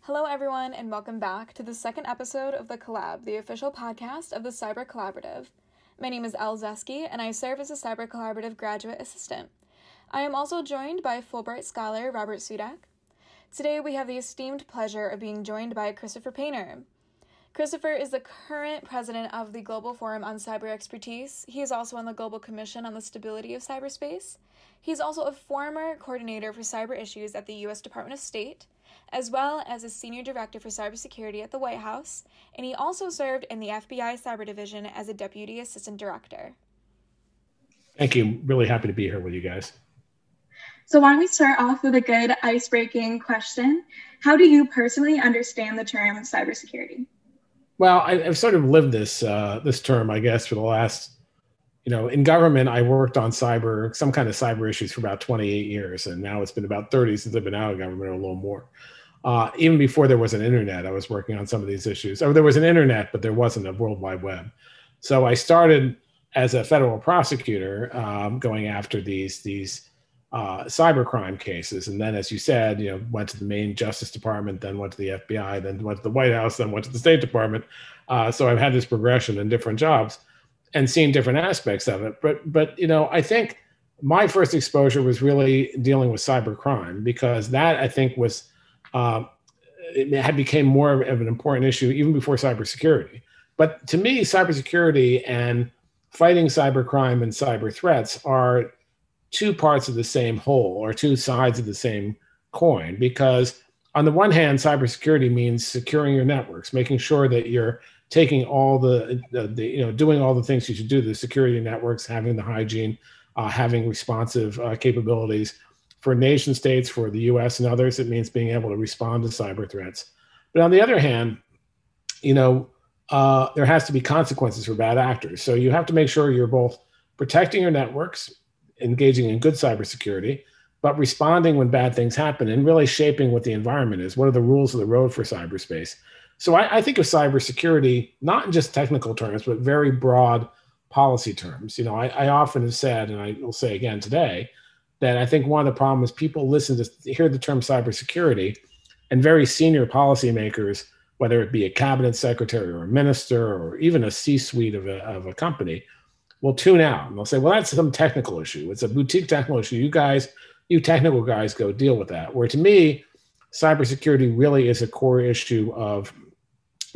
Hello everyone and welcome back to the second episode of The Collab, the official podcast of the Cyber Collaborative. My name is Al Zaski and I serve as a Cyber Collaborative graduate assistant. I am also joined by Fulbright scholar Robert Sudak. Today we have the esteemed pleasure of being joined by Christopher Painter. Christopher is the current president of the Global Forum on Cyber Expertise. He is also on the Global Commission on the Stability of Cyberspace. He's also a former coordinator for cyber issues at the US Department of State, as well as a senior director for cybersecurity at the White House, and he also served in the FBI Cyber Division as a deputy assistant director. Thank you. Really happy to be here with you guys. So why don't we start off with a good ice-breaking question. How do you personally understand the term cybersecurity? Well, I've sort of lived this this term, I guess, for the last, in government, I worked on some kind of cyber issues for about 28 years. And now it's been about 30 since I've been out of government, or a little more. Even before there was an internet, I was working on some of these issues. There was an internet, but there wasn't a World Wide Web. So I started as a federal prosecutor going after these cybercrime cases. And then, as you said, went to the Maine Justice Department, then went to the FBI, then went to the White House, then went to the State Department. So I've had this progression in different jobs and seen different aspects of it. But I think my first exposure was really dealing with cybercrime, because that, I think, was, it had became more of an important issue even before cybersecurity. But to me, cybersecurity and fighting cybercrime and cyber threats are two parts of the same whole, or two sides of the same coin, because on the one hand, cybersecurity means securing your networks, making sure that you're taking all doing all the things you should do to secure your networks, having the hygiene, having responsive capabilities. For nation states, for the US and others, it means being able to respond to cyber threats. But on the other hand, there has to be consequences for bad actors. So you have to make sure you're both protecting your networks, engaging in good cybersecurity, but responding when bad things happen and really shaping what the environment is. What are the rules of the road for cyberspace? So I think of cybersecurity not in just technical terms, but very broad policy terms. I often have said, and I will say again today, that I think one of the problems is people hear the term cybersecurity, and very senior policymakers, whether it be a cabinet secretary or a minister or even a C-suite of a company, will tune out and they'll say, well, that's some technical issue. It's a boutique technical issue. You technical guys go deal with that. Where to me, cybersecurity really is a core issue of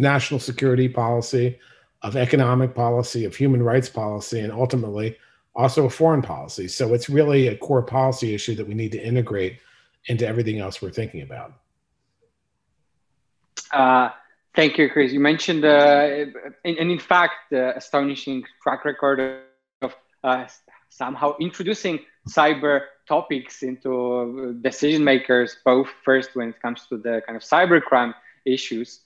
national security policy, of economic policy, of human rights policy, and ultimately also a foreign policy. So it's really a core policy issue that we need to integrate into everything else we're thinking about. Thank you, Chris. You mentioned, in fact, the astonishing track record of somehow introducing cyber topics into decision makers, both first when it comes to the kind of cybercrime issues,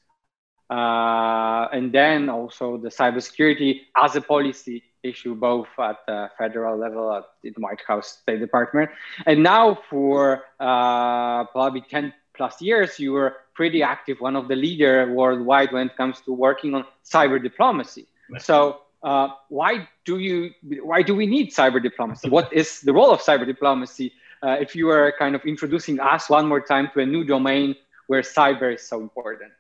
and then also the cybersecurity as a policy issue, both at the federal level, at the White House, State Department. And now for probably 10 plus years, you were pretty active, one of the leaders worldwide when it comes to working on cyber diplomacy. Right. So why do we need cyber diplomacy? What is the role of cyber diplomacy? If you are kind of introducing us one more time to a new domain where cyber is so important.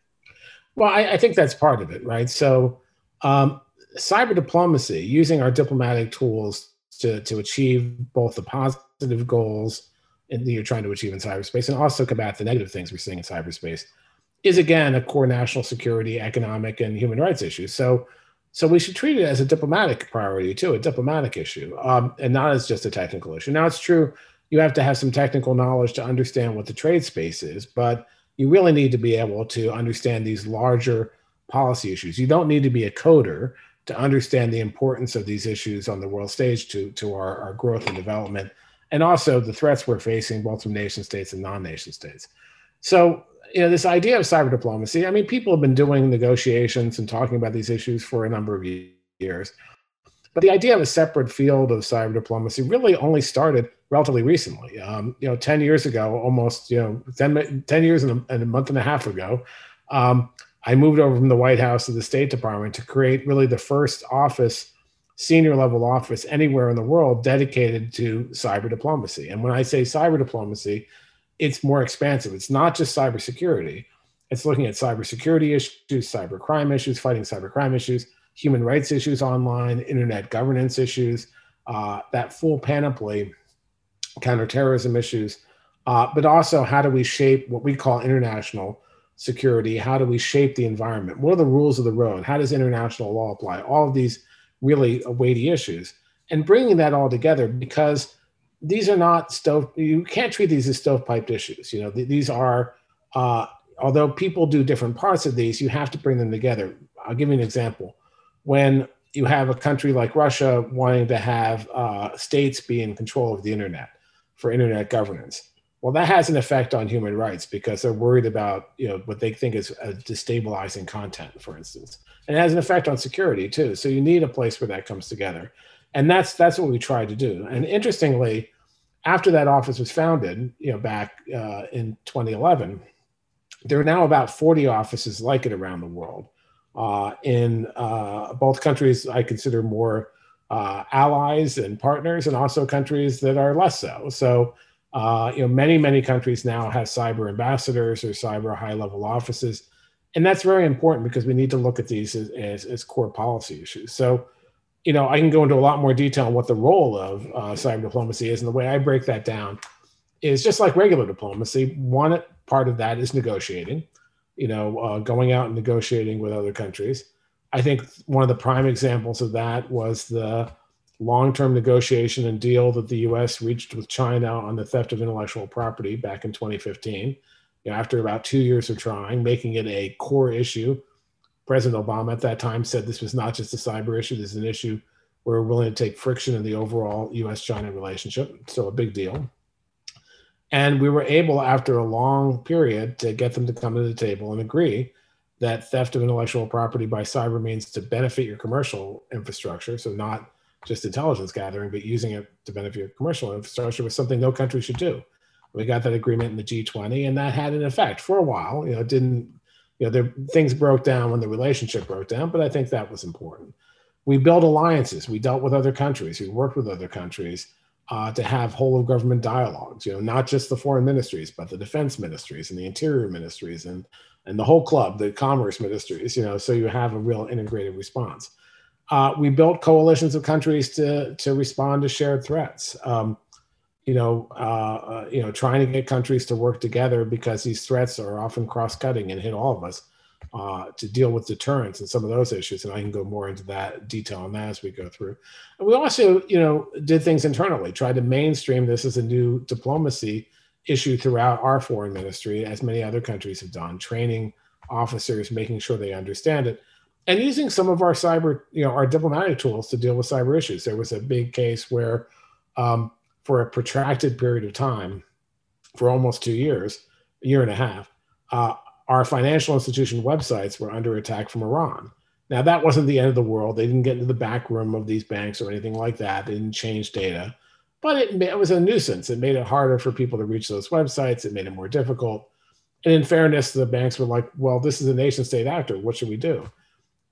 Well, I think that's part of it, right? So cyber diplomacy, using our diplomatic tools to achieve both the positive goals that you're trying to achieve in cyberspace, and also combat the negative things we're seeing in cyberspace, is again a core national security, economic, and human rights issue. So we should treat it as a diplomatic priority too, a diplomatic issue, and not as just a technical issue. Now, it's true, you have to have some technical knowledge to understand what the trade space is, but you really need to be able to understand these larger policy issues. You don't need to be a coder to understand the importance of these issues on the world stage to our growth and development, and also the threats we're facing, both from nation states and non-nation states. So, this idea of cyber diplomacy, people have been doing negotiations and talking about these issues for a number of years, but the idea of a separate field of cyber diplomacy really only started relatively recently. 10 years ago, almost, 10 years and a month and a half ago, I moved over from the White House to the State Department to create really the first office senior level office anywhere in the world dedicated to cyber diplomacy. And when I say cyber diplomacy, it's more expansive. It's not just cybersecurity. It's looking at cybersecurity issues, cybercrime issues, fighting cybercrime issues, human rights issues online, internet governance issues, that full panoply, counterterrorism issues, but also how do we shape what we call international security? How do we shape the environment? What are the rules of the road? How does international law apply? All of these really weighty issues. And bringing that all together, because these are not you can't treat these as stovepiped issues. You know, these are, although people do different parts of these, you have to bring them together. I'll give you an example. When you have a country like Russia wanting to have states be in control of the internet for internet governance, well, that has an effect on human rights because they're worried about, you know, what they think is destabilizing content, for instance. And it has an effect on security too. So you need a place where that comes together. And that's what we tried to do. And interestingly, after that office was founded, you know, back in 2011, there are now about 40 offices like it around the world. In both countries I consider more allies and partners, and also countries that are less so. So, you know, many countries now have cyber ambassadors or cyber high-level offices, and that's very important because we need to look at these as core policy issues. So, you know, I can go into a lot more detail on what the role of cyber diplomacy is, and the way I break that down is just like regular diplomacy. One part of that is negotiating. You know, going out and negotiating with other countries. I think one of the prime examples of that was the long-term negotiation and deal that the U.S. reached with China on the theft of intellectual property back in 2015. You know, after about 2 years of trying, making it a core issue. President Obama at that time said this was not just a cyber issue, this is an issue where we're willing to take friction in the overall U.S.-China relationship, so a big deal. And we were able, after a long period, to get them to come to the table and agree that theft of intellectual property by cyber means to benefit your commercial infrastructure. So not just intelligence gathering, but using it to benefit your commercial infrastructure was something no country should do. We got that agreement in the G20, and that had an effect for a while. You know, it didn't, you know, things broke down when the relationship broke down, but I think that was important. We built alliances. We dealt with other countries. We worked with other countries. To have whole of government dialogues, you know, not just the foreign ministries, but the defense ministries and the interior ministries and the whole club, the commerce ministries, you know, so you have a real integrated response. We built coalitions of countries to respond to shared threats, you know, trying to get countries to work together because these threats are often cross-cutting and hit all of us to deal with deterrence and some of those issues. And I can go more into that detail on that as we go through. And we also, you know, did things internally, tried to mainstream this as a new diplomacy issue throughout our foreign ministry, as many other countries have done, training officers, making sure they understand it, and using some of our cyber, you know, our diplomatic tools to deal with cyber issues. There was a big case where for a protracted period of time, for almost 2 years, a year and a half, our financial institution websites were under attack from Iran. Now, that wasn't the end of the world. They didn't get into the back room of these banks or anything like that. They didn't change data, but it was a nuisance. It made it harder for people to reach those websites. It made it more difficult. And in fairness, the banks were like, well, this is a nation state actor. What should we do?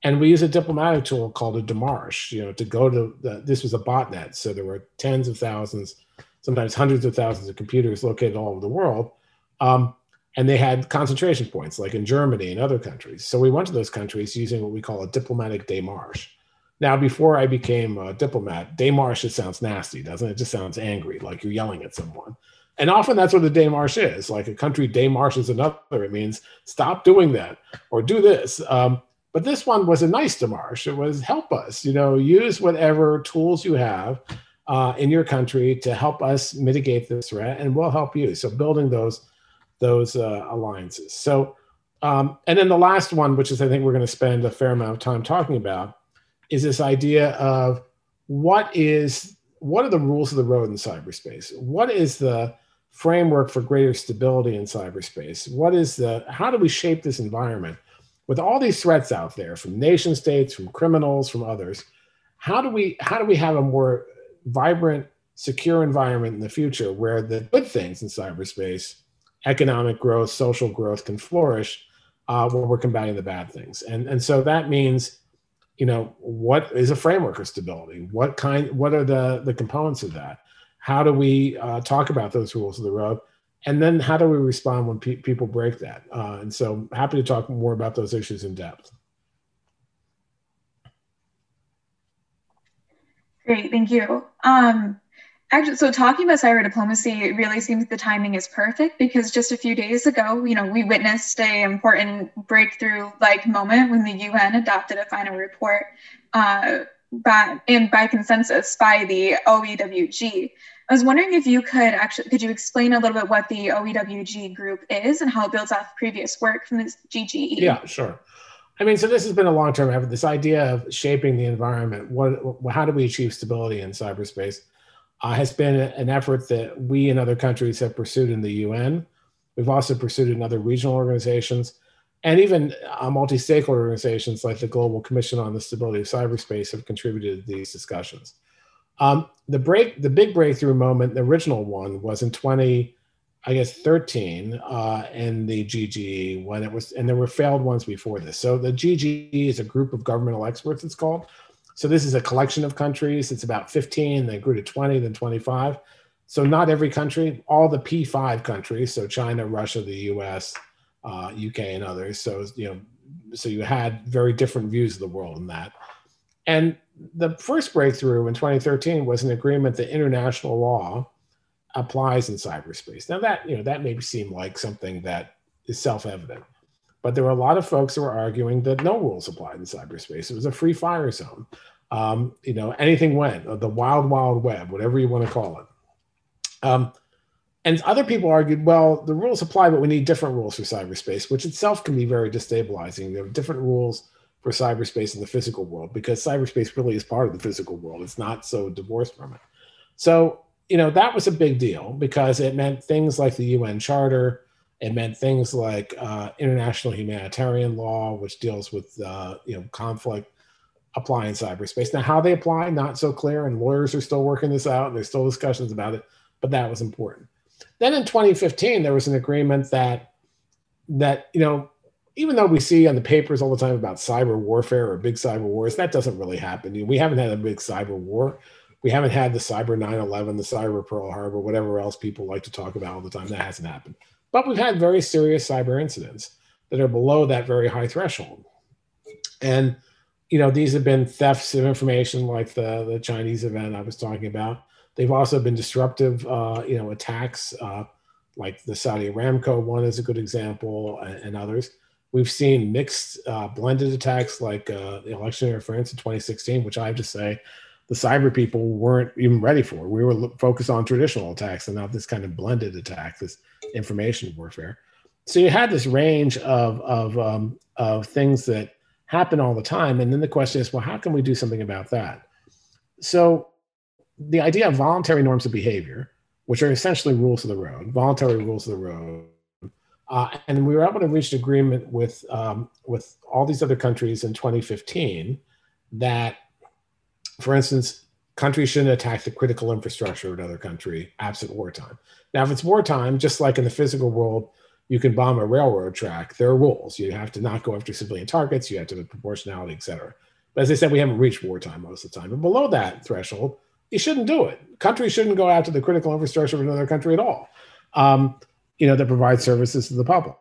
And we use a diplomatic tool called a démarche, you know, to go to this was a botnet. So there were tens of thousands, sometimes hundreds of thousands of computers located all over the world. And they had concentration points, like in Germany and other countries. So we went to those countries using what we call a diplomatic démarche. Now, before I became a diplomat, démarche, it sounds nasty, doesn't it? It just sounds angry, like you're yelling at someone. And often that's what a démarche is. Like a country démarches another. It means stop doing that or do this. But this one was a nice démarche. It was help us, you know, use whatever tools you have in your country to help us mitigate this threat, and we'll help you. So building those alliances. So, and then the last one, which is I think we're going to spend a fair amount of time talking about, is this idea of what are the rules of the road in cyberspace? What is the framework for greater stability in cyberspace? How do we shape this environment with all these threats out there from nation states, from criminals, from others? How do we have a more vibrant, secure environment in the future where the good things in cyberspace, economic growth, social growth, can flourish when we're combating the bad things? And so that means you know, what is a framework of stability? What are the components of that? How do we talk about those rules of the road? And then how do we respond when people break that? And so happy to talk more about those issues in depth. Great, thank you. Actually, so talking about cyber diplomacy, it really seems the timing is perfect because just a few days ago, you know, we witnessed an important breakthrough-like moment when the UN adopted a final report by consensus by the OEWG. I was wondering if you could could you explain a little bit what the OEWG group is and how it builds off previous work from the GGE? Yeah, sure. I mean, so this has been a long-term effort, this idea of shaping the environment, how do we achieve stability in cyberspace, has been an effort that we and other countries have pursued in the UN. We've also pursued in other regional organizations and even multi-stakeholder organizations like the Global Commission on the Stability of Cyberspace have contributed to these discussions. The big breakthrough moment, the original one, was in 2013 in the GGE when it was, and there were failed ones before this. So the GGE is a group of governmental experts, it's called. So this is a collection of countries. It's about 15, then grew to 20, then 25. So not every country, all the P5 countries, so China, Russia, the US, UK, and others. So, you know, so you had very different views of the world in that. And the first breakthrough in 2013 was an agreement that international law applies in cyberspace. Now that, you know, that may seem like something that is self-evident, but there were a lot of folks who were arguing that no rules applied in cyberspace. It was a free fire zone. You know, anything went, the wild, wild web, whatever you want to call it. And other people argued, well, the rules apply, but we need different rules for cyberspace, which itself can be very destabilizing. There are different rules for cyberspace in the physical world because cyberspace really is part of the physical world. It's not so divorced from it. So, you know, that was a big deal because it meant things like the UN Charter. It meant things like international humanitarian law, which deals with you know, conflict, apply in cyberspace. Now, how they apply, not so clear, and lawyers are still working this out, and there's still discussions about it, but that was important. Then in 2015, there was an agreement that you know, even though we see on the papers all the time about cyber warfare or big cyber wars, that doesn't really happen. You know, we haven't had a big cyber war. We haven't had the cyber 9/11, the cyber Pearl Harbor, whatever else people like to talk about all the time. That hasn't happened. But we've had very serious cyber incidents that are below that very high threshold. And, you know, these have been thefts of information like the Chinese event I was talking about. They've also been disruptive, you know, attacks like the Saudi Aramco one is a good example and others. We've seen mixed blended attacks like the election interference in 2016, which I have to say, the cyber people weren't even ready for. We were focused on traditional attacks and not this kind of blended attack, this information warfare. So you had this range of things that happen all the time. And then the question is, well, how can we do something about that? So the idea of voluntary norms of behavior, which are essentially rules of the road, voluntary rules of the road. And we were able to reach an agreement with all these other countries in 2015 that, for instance, countries shouldn't attack the critical infrastructure of another country absent wartime. Now, if it's wartime, just like in the physical world, you can bomb a railroad track. There are rules. You have to not go after civilian targets. You have to have proportionality, et cetera. But as I said, we haven't reached wartime most of the time. But below that threshold, you shouldn't do it. Countries shouldn't go after the critical infrastructure of another country at all, you know, that provides services to the public.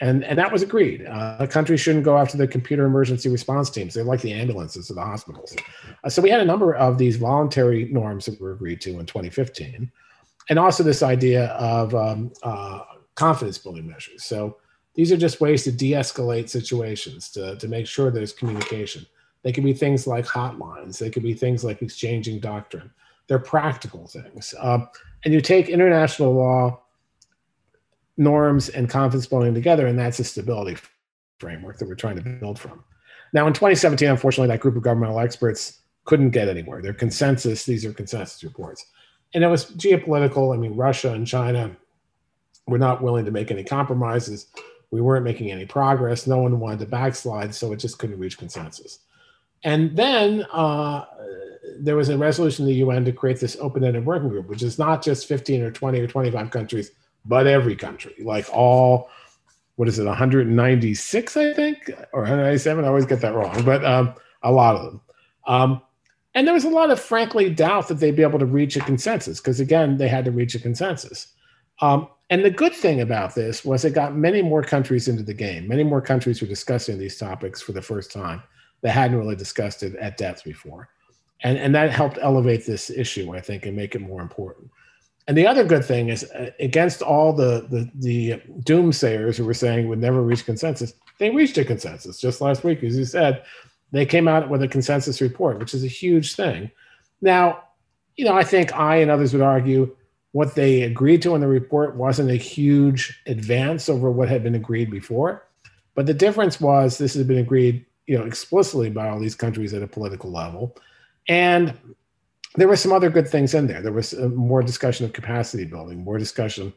And that was agreed. Countries shouldn't go after the computer emergency response teams. They're like the ambulances or the hospitals. So we had a number of these voluntary norms that were agreed to in 2015. And also this idea of confidence building measures. So these are just ways to de-escalate situations, to make sure there's communication. They can be things like hotlines. They could be things like exchanging doctrine. They're practical things. And you take international law, norms and confidence building together, and that's a stability framework that we're trying to build from. Now, in 2017, unfortunately, that group of governmental experts couldn't get anywhere. Their consensus, these are consensus reports. And it was geopolitical. I mean, Russia and China were not willing to make any compromises. We weren't making any progress. No one wanted to backslide, so it just couldn't reach consensus. And then there was a resolution in the UN to create this open-ended working group, which is not just 15 or 20 or 25 countries, but every country, like all, what is it, 196, I think, or 197? I always get that wrong. But a lot of them. And there was a lot of, frankly, doubt that they'd be able to reach a consensus, because again, they had to reach a consensus. And the good thing about this was it got many more countries into the game. Many more countries were discussing these topics for the first time. They hadn't really discussed it at depth before. And that helped elevate this issue, I think, and make it more important. And the other good thing is, against all the doomsayers who were saying would never reach consensus, they reached a consensus just last week, as you said. They came out with a consensus report, which is a huge thing. Now, you know, I think I and others would argue what they agreed to in the report wasn't a huge advance over what had been agreed before. But the difference was this had been agreed, you know, explicitly by all these countries at a political level. And there were some other good things in there. There was more discussion of capacity building, more discussion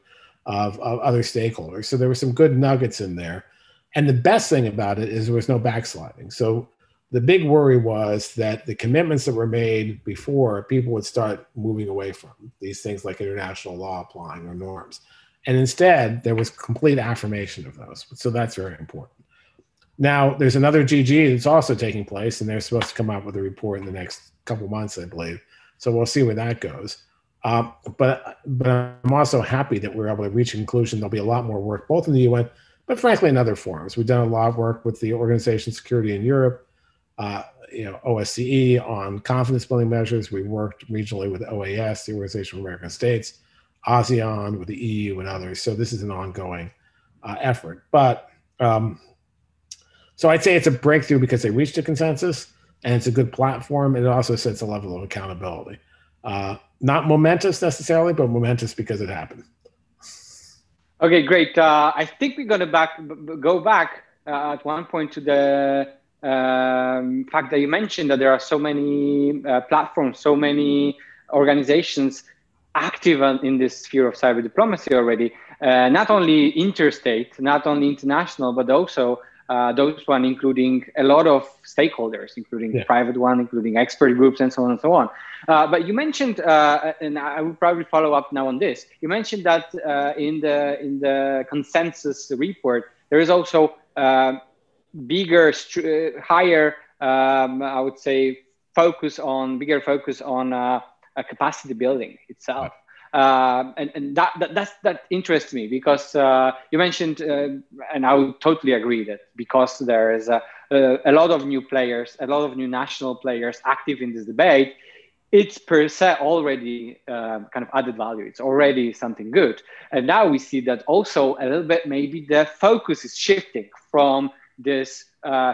of other stakeholders. So there were some good nuggets in there. And the best thing about it is there was no backsliding. So the big worry was that the commitments that were made before, people would start moving away from these things like international law applying or norms. And instead, there was complete affirmation of those. So that's very important. Now, there's another GGE that's also taking place, and they're supposed to come out with a report in the next couple months, I believe. So we'll see where that goes. But I'm also happy that we're able to reach a conclusion. There'll be a lot more work, both in the UN, but frankly, in other forums. We've done a lot of work with the Organization of Security in Europe, you know, OSCE on confidence building measures. We worked regionally with OAS, the Organization of American States, ASEAN, with the EU and others. So this is an ongoing effort. But so I'd say it's a breakthrough because they reached a consensus, and it's a good platform. And it also sets a level of accountability. Not momentous necessarily, but momentous because it happened. Okay, great. I think we're going to go back at one point to the fact that you mentioned that there are so many platforms, so many organizations active in this sphere of cyber diplomacy already, not only interstate, not only international, but also those one including a lot of stakeholders, including the private one, including expert groups and so on and so on. But you mentioned, and I will probably follow up now on this, you mentioned that in the consensus report, there is also bigger, higher, I would say, bigger focus on capacity building itself. And that interests me because you mentioned, and I would totally agree that because there is a lot of new players, a lot of new national players active in this debate, it's per se already kind of added value. It's already something good. And now we see that also a little bit maybe the focus is shifting from this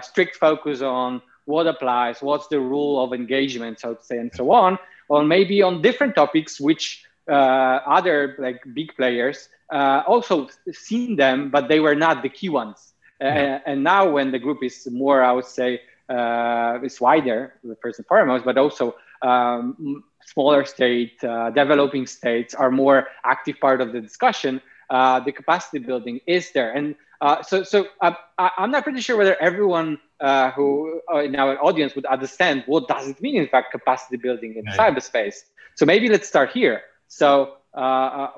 strict focus on what applies, what's the rule of engagement, so to say, and so on, or maybe on different topics which other like big players also seen them, but they were not the key ones. And now when the group is more, I would say, it's wider, first and foremost, but also smaller state, developing states are more active part of the discussion, the capacity building is there. And I'm not pretty sure whether everyone who in our audience would understand what does it mean, in fact, capacity building in cyberspace. So maybe let's start here. So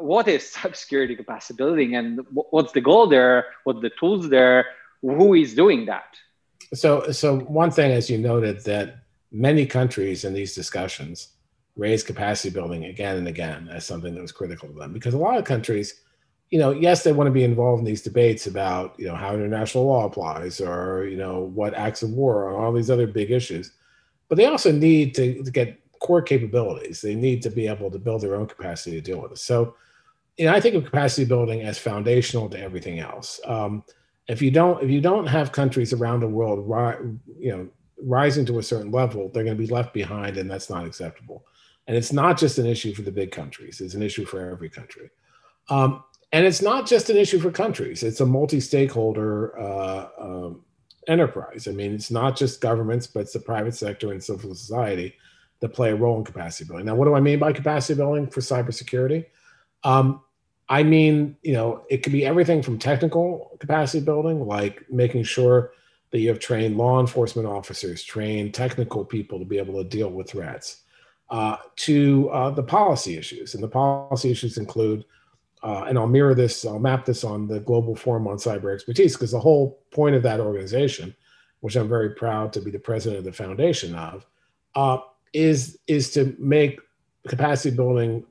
what is cybersecurity capacity building, and what's the goal there? What are the tools there? Who is doing that? So one thing, as you noted, that many countries in these discussions raise capacity building again and again as something that was critical to them, because a lot of countries, you know, yes, they want to be involved in these debates about, you know, how international law applies or, you know, what acts of war or all these other big issues, but they also need to get core capabilities. They need to be able to build their own capacity to deal with it. So, you know, I think of capacity building as foundational to everything else. If you don't have countries around the world, you know, rising to a certain level, they're going to be left behind, and that's not acceptable. And it's not just an issue for the big countries; it's an issue for every country. And it's not just an issue for countries. It's a multi-stakeholder enterprise. I mean, it's not just governments, but it's the private sector and civil society that play a role in capacity building. Now, what do I mean by capacity building for cybersecurity? I mean, you know, it could be everything from technical capacity building, like making sure that you have trained law enforcement officers, trained technical people to be able to deal with threats, to the policy issues. And the policy issues include and I'll map this on the Global Forum on Cyber Expertise, because the whole point of that organization which I'm very proud to be the president of the foundation of, is to make capacity building,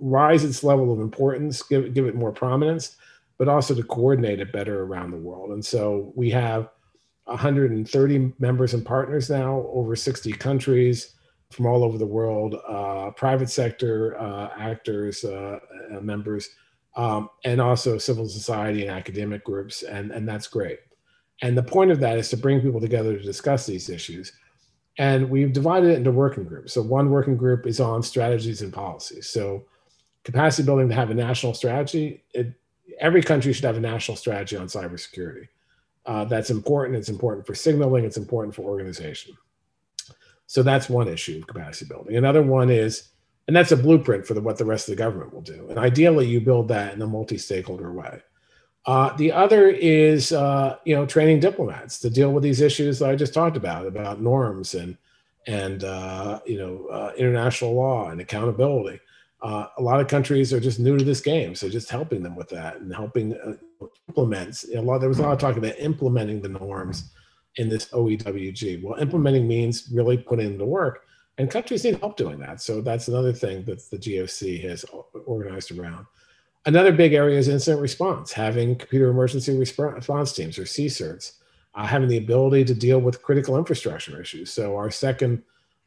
rise its level of importance, give it more prominence, but also to coordinate it better around the world. And so we have 130 members and partners now, over 60 countries from all over the world, private sector actors, members, and also civil society and academic groups, and that's great. And the point of that is to bring people together to discuss these issues. And we've divided it into working groups. So one working group is on strategies and policies. So capacity building to have a national strategy, every country should have a national strategy on cybersecurity. That's important. It's important for signaling. It's important for organization. So that's one issue of capacity building. Another one is, and that's a blueprint for what the rest of the government will do. And ideally, you build that in a multi-stakeholder way. The other is, training diplomats to deal with these issues that I just talked about norms and international law and accountability. A lot of countries are just new to this game, so just helping them with that and helping implement. There was a lot of talk about implementing the norms in this OEWG. Well, implementing means really putting them to work, and countries need help doing that. So that's another thing that the GOC has organized around. Another big area is incident response, having computer emergency response teams, or CSIRTs, having the ability to deal with critical infrastructure issues. So our second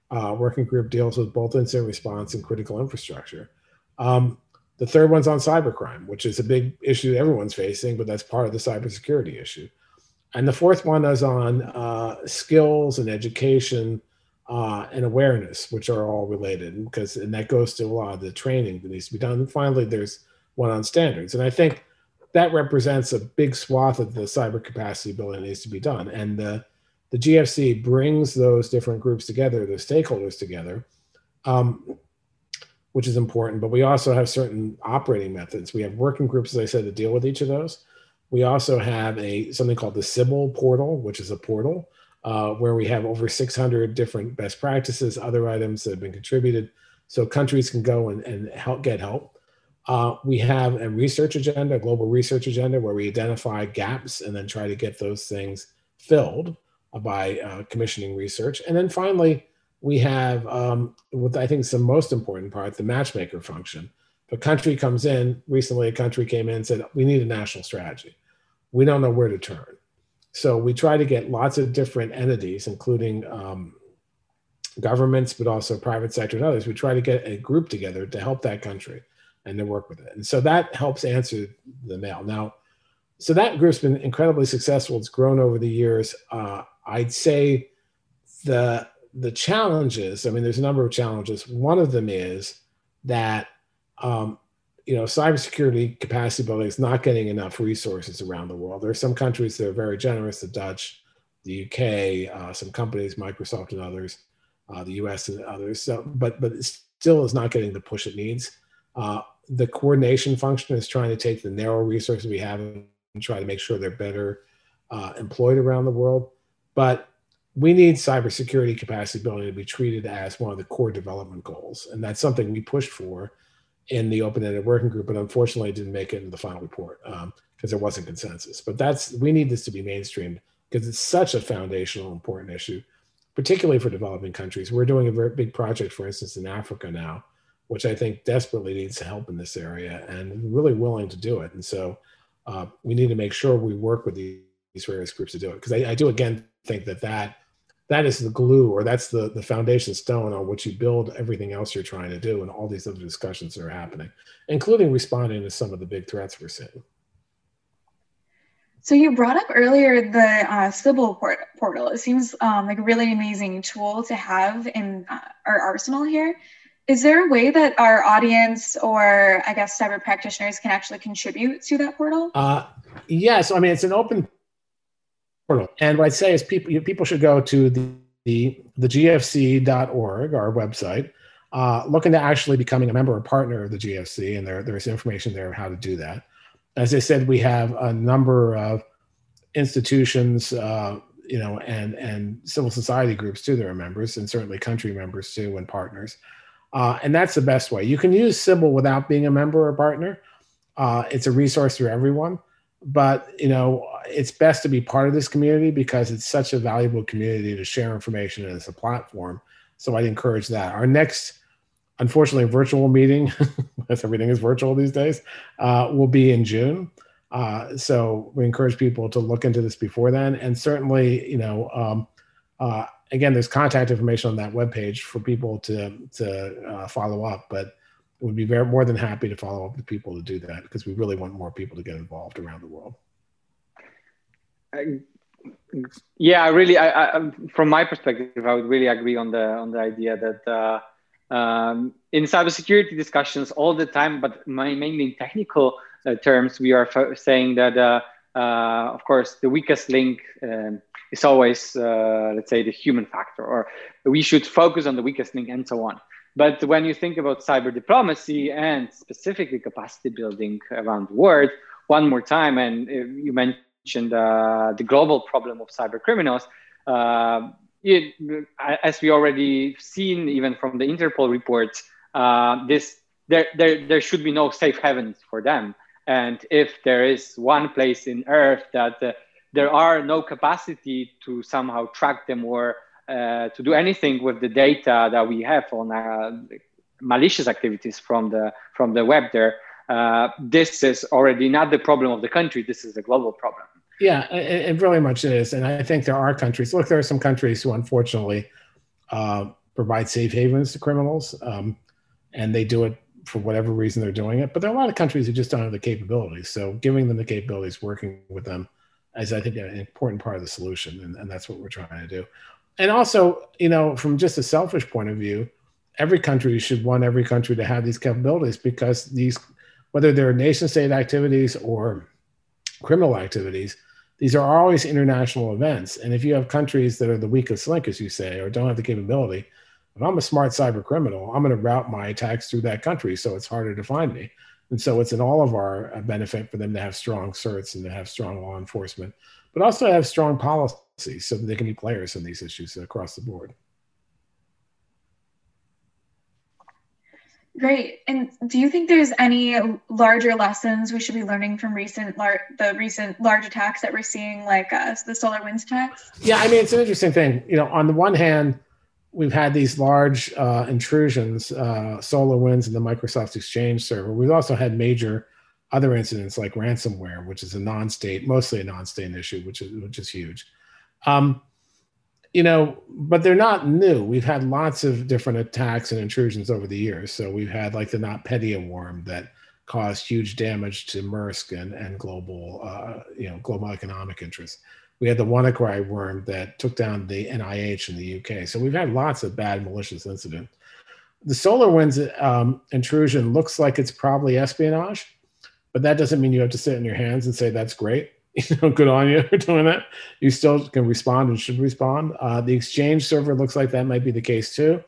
working group deals with both incident response and critical infrastructure. The third one's on cybercrime, which is a big issue everyone's facing, but that's part of the cybersecurity issue. And the fourth one is on skills and education and awareness, which are all related, and that goes to a lot of the training that needs to be done. And finally, there's one on standards. And I think that represents a big swath of the cyber capacity building that needs to be done. And the GFC brings those different groups together, those stakeholders together, which is important. But we also have certain operating methods. We have working groups, as I said, to deal with each of those. We also have something called the Sybil portal, which is a portal where we have over 600 different best practices, other items that have been contributed, so countries can go and get help. We have a research agenda, a global research agenda, where we identify gaps and then try to get those things filled by commissioning research. And then finally, we have what I think is the most important part, the matchmaker function. If a country comes in, recently a country came in and said, we need a national strategy. We don't know where to turn. So we try to get lots of different entities, including governments, but also private sector and others. We try to get a group together to help that country and to work with it. And so that helps answer the mail. Now, so that group's been incredibly successful. It's grown over the years. I'd say the challenges, there's a number of challenges. One of them is that, cybersecurity capacity building is not getting enough resources around the world. There are some countries that are very generous, the Dutch, the UK, some companies, Microsoft and others, the US and others. So, but it still is not getting the push it needs. The coordination function is trying to take the narrow resources we have and try to make sure they're better employed around the world. But we need cybersecurity capacity building to be treated as one of the core development goals. And that's something we pushed for in the open-ended working group, but unfortunately didn't make it into the final report because there wasn't consensus. But we need this to be mainstreamed because it's such a foundational, important issue, particularly for developing countries. We're doing a very big project, for instance, in Africa now, which I think desperately needs help in this area and really willing to do it. And so we need to make sure we work with these various groups to do it. Because I do, again, think that is the glue, or that's the foundation stone on which you build everything else you're trying to do and all these other discussions that are happening, including responding to some of the big threats we're seeing. So you brought up earlier the Sybil portal. It seems like a really amazing tool to have in our arsenal here. Is there a way that our audience or, I guess, cyber practitioners can actually contribute to that portal? Yes. It's an open portal. And what I'd say is people should go to the gfc.org, our website, look into actually becoming a member or partner of the GFC, and there's information there on how to do that. As I said, we have a number of institutions, and civil society groups, too, that are members, and certainly country members, too, and partners. And that's the best way. You can use Sybil without being a member or partner. It's a resource for everyone. But, you know, it's best to be part of this community because it's such a valuable community to share information as a platform. So I'd encourage that. Our next, unfortunately, virtual meeting, because everything is virtual these days, will be in June. So we encourage people to look into this before then. And certainly, you know, again, there's contact information on that webpage for people to follow up, but we'd be more than happy to follow up with people to do that because we really want more people to get involved around the world. Yeah, I from my perspective, I would really agree on the idea that in cybersecurity discussions all the time, but mainly in technical terms, we are saying that, of course, the weakest link is always, let's say, the human factor, or we should focus on the weakest link and so on. But when you think about cyber diplomacy and specifically capacity building around the world, one more time, and you mentioned the global problem of cyber criminals, as we already seen even from the Interpol reports, there should be no safe havens for them. And if there is one place in Earth that there are no capacity to somehow track them or to do anything with the data that we have on malicious activities from the web there, this is already not the problem of the country. This is a global problem. Yeah, it really much is. And I think there are countries, look, there are some countries who unfortunately provide safe havens to criminals, and they do it for whatever reason they're doing it. But there are a lot of countries who just don't have the capabilities. So giving them the capabilities, working with them is, I think, an important part of the solution. And that's what we're trying to do. And also, you know, from just a selfish point of view, every country should want every country to have these capabilities because these, whether they're nation state activities or criminal activities, these are always international events. And if you have countries that are the weakest link, as you say, or don't have the capability, if I'm a smart cyber criminal, I'm going to route my attacks through that country, so it's harder to find me. And so it's in all of our benefit for them to have strong certs and to have strong law enforcement, but also have strong policy, so that they can be players in these issues across the board. Great. And do you think there's any larger lessons we should be learning from the recent large attacks that we're seeing, like the SolarWinds attacks? Yeah, I mean, it's an interesting thing. You know, on the one hand, we've had these large intrusions, SolarWinds and the Microsoft Exchange server. We've also had major other incidents like ransomware, which is mostly a non-state issue, which is huge. You know, but they're not new. We've had lots of different attacks and intrusions over the years. So we've had like the NotPetya worm that caused huge damage to Maersk and global, global economic interests. We had the WannaCry worm that took down the NIH in the UK. So we've had lots of bad malicious incidents. The SolarWinds intrusion looks like it's probably espionage, but that doesn't mean you have to sit in your hands and say, that's great. You know, good on you for doing that. You still can respond and should respond. The Exchange server looks like that might be the case too.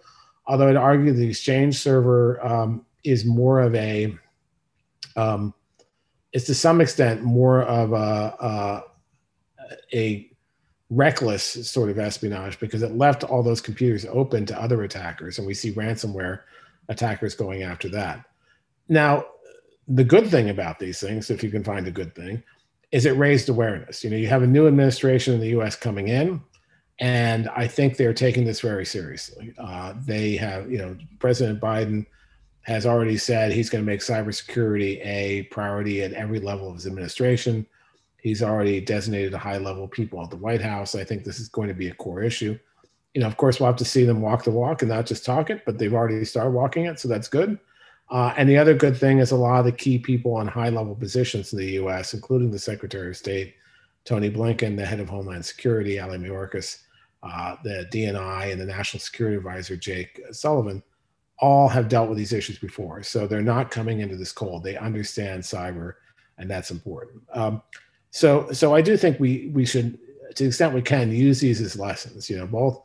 Although I'd argue the Exchange server is more of a, it's to some extent more of a reckless sort of espionage because it left all those computers open to other attackers. And we see ransomware attackers going after that. Now, the good thing about these things, if you can find a good thing, is it raised awareness. You know, you have a new administration in the US coming in, and I think they're taking this very seriously. They have, you know, President Biden has already said he's going to make cybersecurity a priority at every level of his administration. He's already designated a high-level people at the White House. I think this is going to be a core issue. You know, of course, we'll have to see them walk the walk and not just talk it, but they've already started walking it, so that's good. And the other good thing is a lot of the key people on high-level positions in the U.S., including the Secretary of State, Tony Blinken, the head of Homeland Security, Alejandro Mayorkas, the DNI, and the National Security Advisor, Jake Sullivan, all have dealt with these issues before. So they're not coming into this cold. They understand cyber, and that's important. So I do think we should, to the extent we can, use these as lessons, you know, both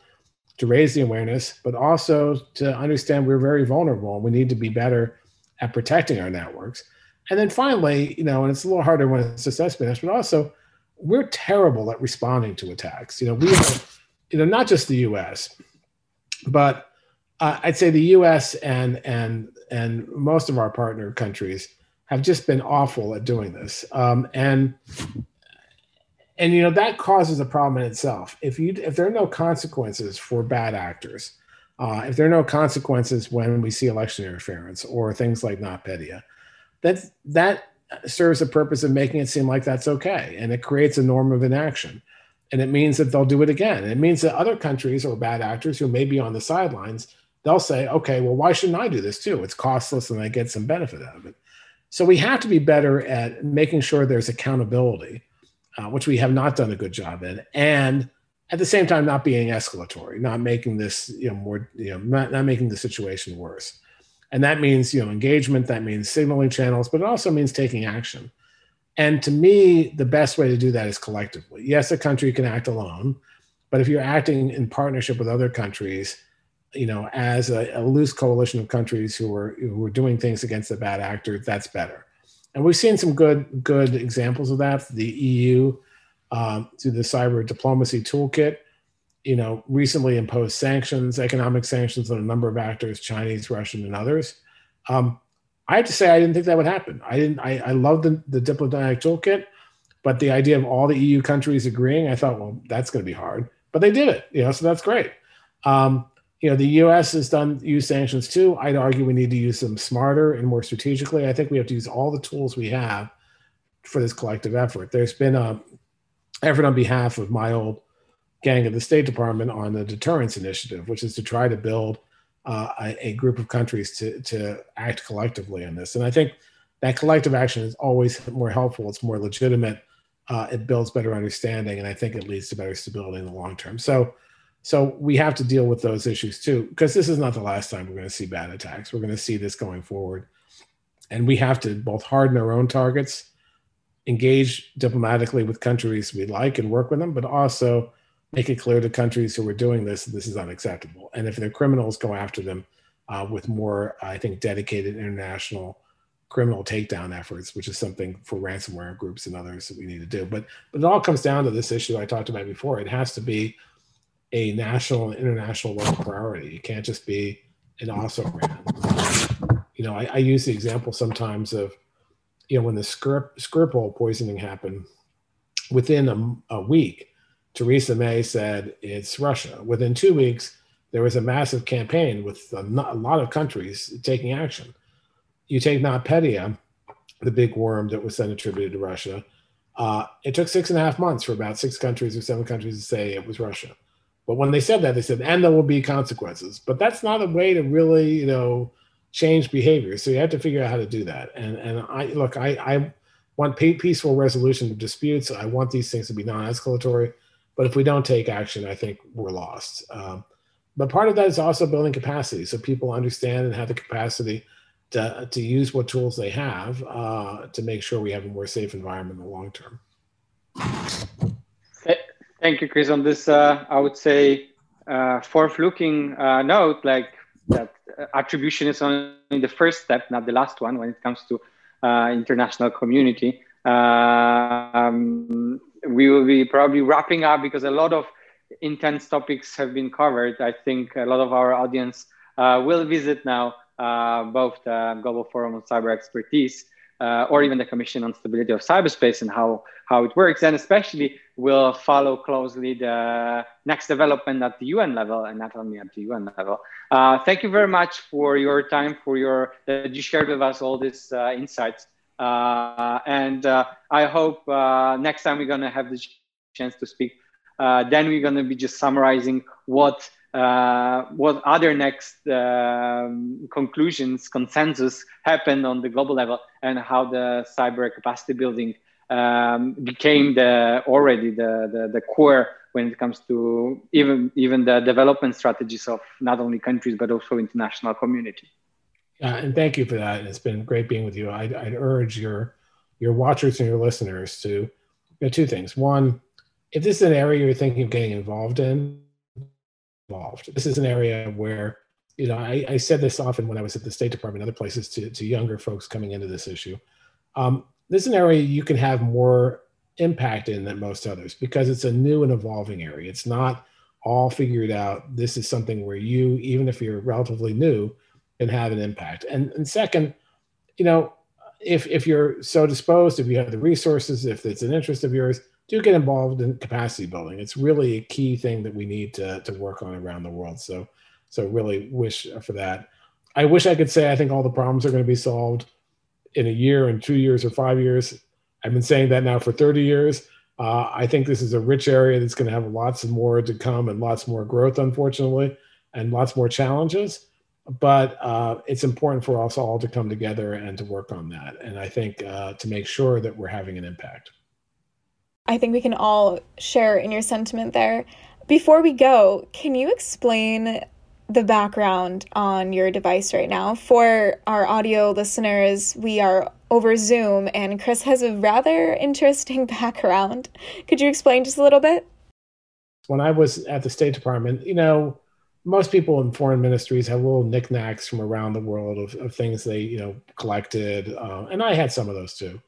to raise the awareness, but also to understand we're very vulnerable and we need to be better at protecting our networks. And then finally, you know, and it's a little harder when it's just espionage, but also we're terrible at responding to attacks. You know, we are, you know, not just the US, but I'd say the US and most of our partner countries have just been awful at doing this. And you know, that causes a problem in itself. If there are no consequences for bad actors, if there are no consequences when we see election interference or things like NotPetya, that serves the purpose of making it seem like that's okay. And it creates a norm of inaction. And it means that they'll do it again. It means that other countries or bad actors who may be on the sidelines, they'll say, okay, well, why shouldn't I do this too? It's costless and I get some benefit out of it. So we have to be better at making sure there's accountability, which we have not done a good job in, and at the same time not being escalatory, not making this not making the situation worse. And that means engagement, that means signaling channels, but it also means taking action. And to me, the best way to do that is collectively. Yes, a country can act alone, but if you're acting in partnership with other countries, as a loose coalition of countries who are doing things against a bad actor, that's better. And we've seen some good examples of that. The EU, through the cyber diplomacy toolkit, recently imposed sanctions, economic sanctions on a number of actors, Chinese, Russian, and others. I have to say, I didn't think that would happen. I love the diplomatic toolkit, but the idea of all the EU countries agreeing, I thought, well, that's going to be hard. But they did it, so that's great. The U.S. has used sanctions too. I'd argue we need to use them smarter and more strategically. I think we have to use all the tools we have for this collective effort. There's been an effort on behalf of my old gang at the State Department on the deterrence initiative, which is to try to build a group of countries to act collectively on this. And I think that collective action is always more helpful. It's more legitimate. It builds better understanding, and I think it leads to better stability in the long term. So we have to deal with those issues too, because this is not the last time we're going to see bad attacks. We're going to see this going forward. And we have to both harden our own targets, engage diplomatically with countries we like and work with them, but also make it clear to countries who are doing this is unacceptable. And if they're criminals, go after them with more, I think, dedicated international criminal takedown efforts, which is something for ransomware groups and others that we need to do. But it all comes down to this issue I talked about before. It has to be a national and international level priority. It can't just be an also-ran. I use the example sometimes of, when the Skripal poisoning happened, within a week, Theresa May said, it's Russia. Within 2 weeks, there was a massive campaign with a lot of countries taking action. You take NotPetya, the big worm that was then attributed to Russia. It took 6.5 months for about 6 countries or 7 countries to say it was Russia. But when they said that, they said, and there will be consequences. But that's not a way to really, change behavior. So you have to figure out how to do that. And I want peaceful resolution of disputes. I want these things to be non-escalatory. But if we don't take action, I think we're lost. But part of that is also building capacity, so people understand and have the capacity to use what tools they have to make sure we have a more safe environment in the long term. Thank you, Chris. On this, I would say, forward-looking note, like that attribution is only the first step, not the last one, when it comes to international community. We will be probably wrapping up because a lot of intense topics have been covered. I think a lot of our audience will visit now both the Global Forum on Cyber Expertise or even the Commission on Stability of Cyberspace and how it works, and especially will follow closely the next development at the UN level, and not only at the UN level. Thank you very much for your time, that you shared with us all these insights. And I hope next time we're going to have the chance to speak. Then we're going to be just summarizing what other next conclusions, consensus happened on the global level, and how the cyber capacity building became already the core when it comes to even the development strategies of not only countries, but also international community. And thank you for that. And it's been great being with you. I'd urge your watchers and your listeners to do two things. One, if this is an area you're thinking of getting involved. This is an area where, I said this often when I was at the State Department and other places to younger folks coming into this issue. This is an area you can have more impact in than most others because it's a new and evolving area. It's not all figured out. This is something where you, even if you're relatively new, can have an impact. And second, if you're so disposed, if you have the resources, if it's an interest of yours, do get involved in capacity building. It's really a key thing that we need to work on around the world. So really wish for that. I wish I could say I think all the problems are going to be solved in a year, in 2 years, or 5 years. I've been saying that now for 30 years. I think this is a rich area that's going to have lots more to come and lots more growth, unfortunately, and lots more challenges. But it's important for us all to come together and to work on that. And I think to make sure that we're having an impact. I think we can all share in your sentiment there. Before we go, can you explain the background on your device right now? For our audio listeners, we are over Zoom and Chris has a rather interesting background. Could you explain just a little bit? When I was at the State Department, most people in foreign ministries have little knickknacks from around the world of things they, collected. And I had some of those too.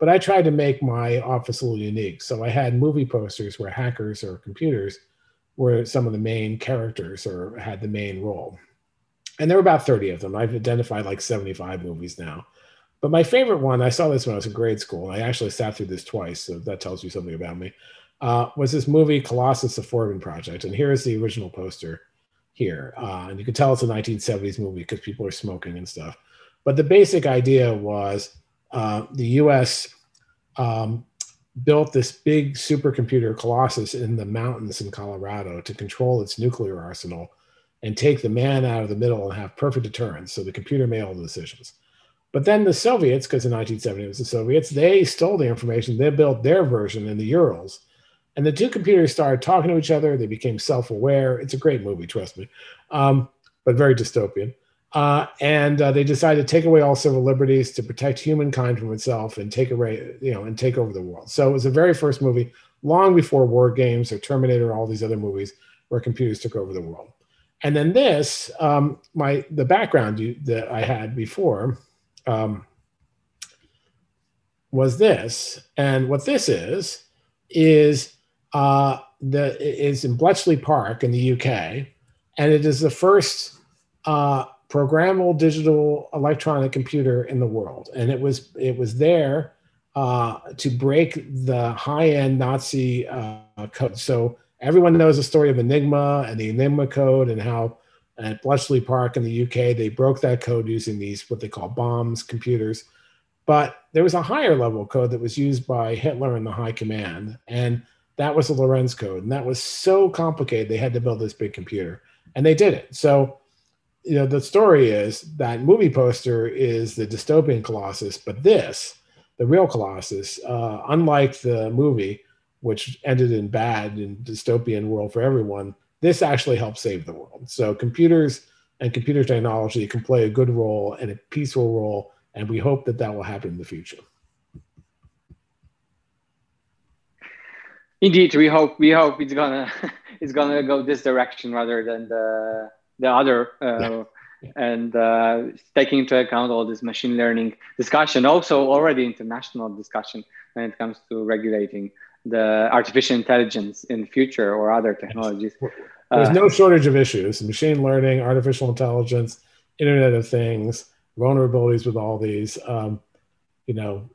But I tried to make my office a little unique. So I had movie posters where hackers or computers were some of the main characters or had the main role. And there were about 30 of them. I've identified like 75 movies now. But my favorite one, I saw this when I was in grade school, and I actually sat through this twice, so that tells you something about me, was this movie Colossus the Forbin Project. And here is the original poster here. And you can tell it's a 1970s movie because people are smoking and stuff. But the basic idea was the US built this big supercomputer Colossus in the mountains in Colorado to control its nuclear arsenal and take the man out of the middle and have perfect deterrence. So the computer made all the decisions. But then the Soviets, because in 1970 it was the Soviets, they stole the information. They built their version in the Urals. And the two computers started talking to each other. They became self-aware. It's a great movie, trust me, but very dystopian. And they decided to take away all civil liberties to protect humankind from itself and take over the world. So it was the very first movie, long before War Games or Terminator, all these other movies where computers took over the world. And then this, the background that I had before was this, and what this is in Bletchley Park in the UK, and it is the first programmable digital electronic computer in the world. And it was there to break the high-end Nazi code. So everyone knows the story of Enigma and the Enigma code and how at Bletchley Park in the UK, they broke that code using these, what they call bombs, computers. But there was a higher level code that was used by Hitler and the high command. And that was the Lorenz code. And that was so complicated, they had to build this big computer. And they did it. So the story is that movie poster is the dystopian Colossus, but this, the real Colossus, unlike the movie, which ended in bad and dystopian world for everyone, this actually helps save the world. So computers and computer technology can play a good role and a peaceful role, and we hope that that will happen in the future. Indeed, we hope it's gonna go this direction rather than the other, yeah. And taking into account all this machine learning discussion, also already international discussion when it comes to regulating the artificial intelligence in the future or other technologies. There's no shortage of issues: machine learning, artificial intelligence, Internet of Things, vulnerabilities with all these.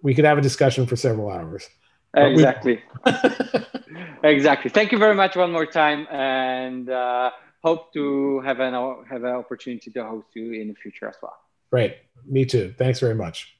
We could have a discussion for several hours. Exactly. Exactly. Thank you very much one more time, and hope to have an opportunity to host you in the future as well. Great. Me too. Thanks very much.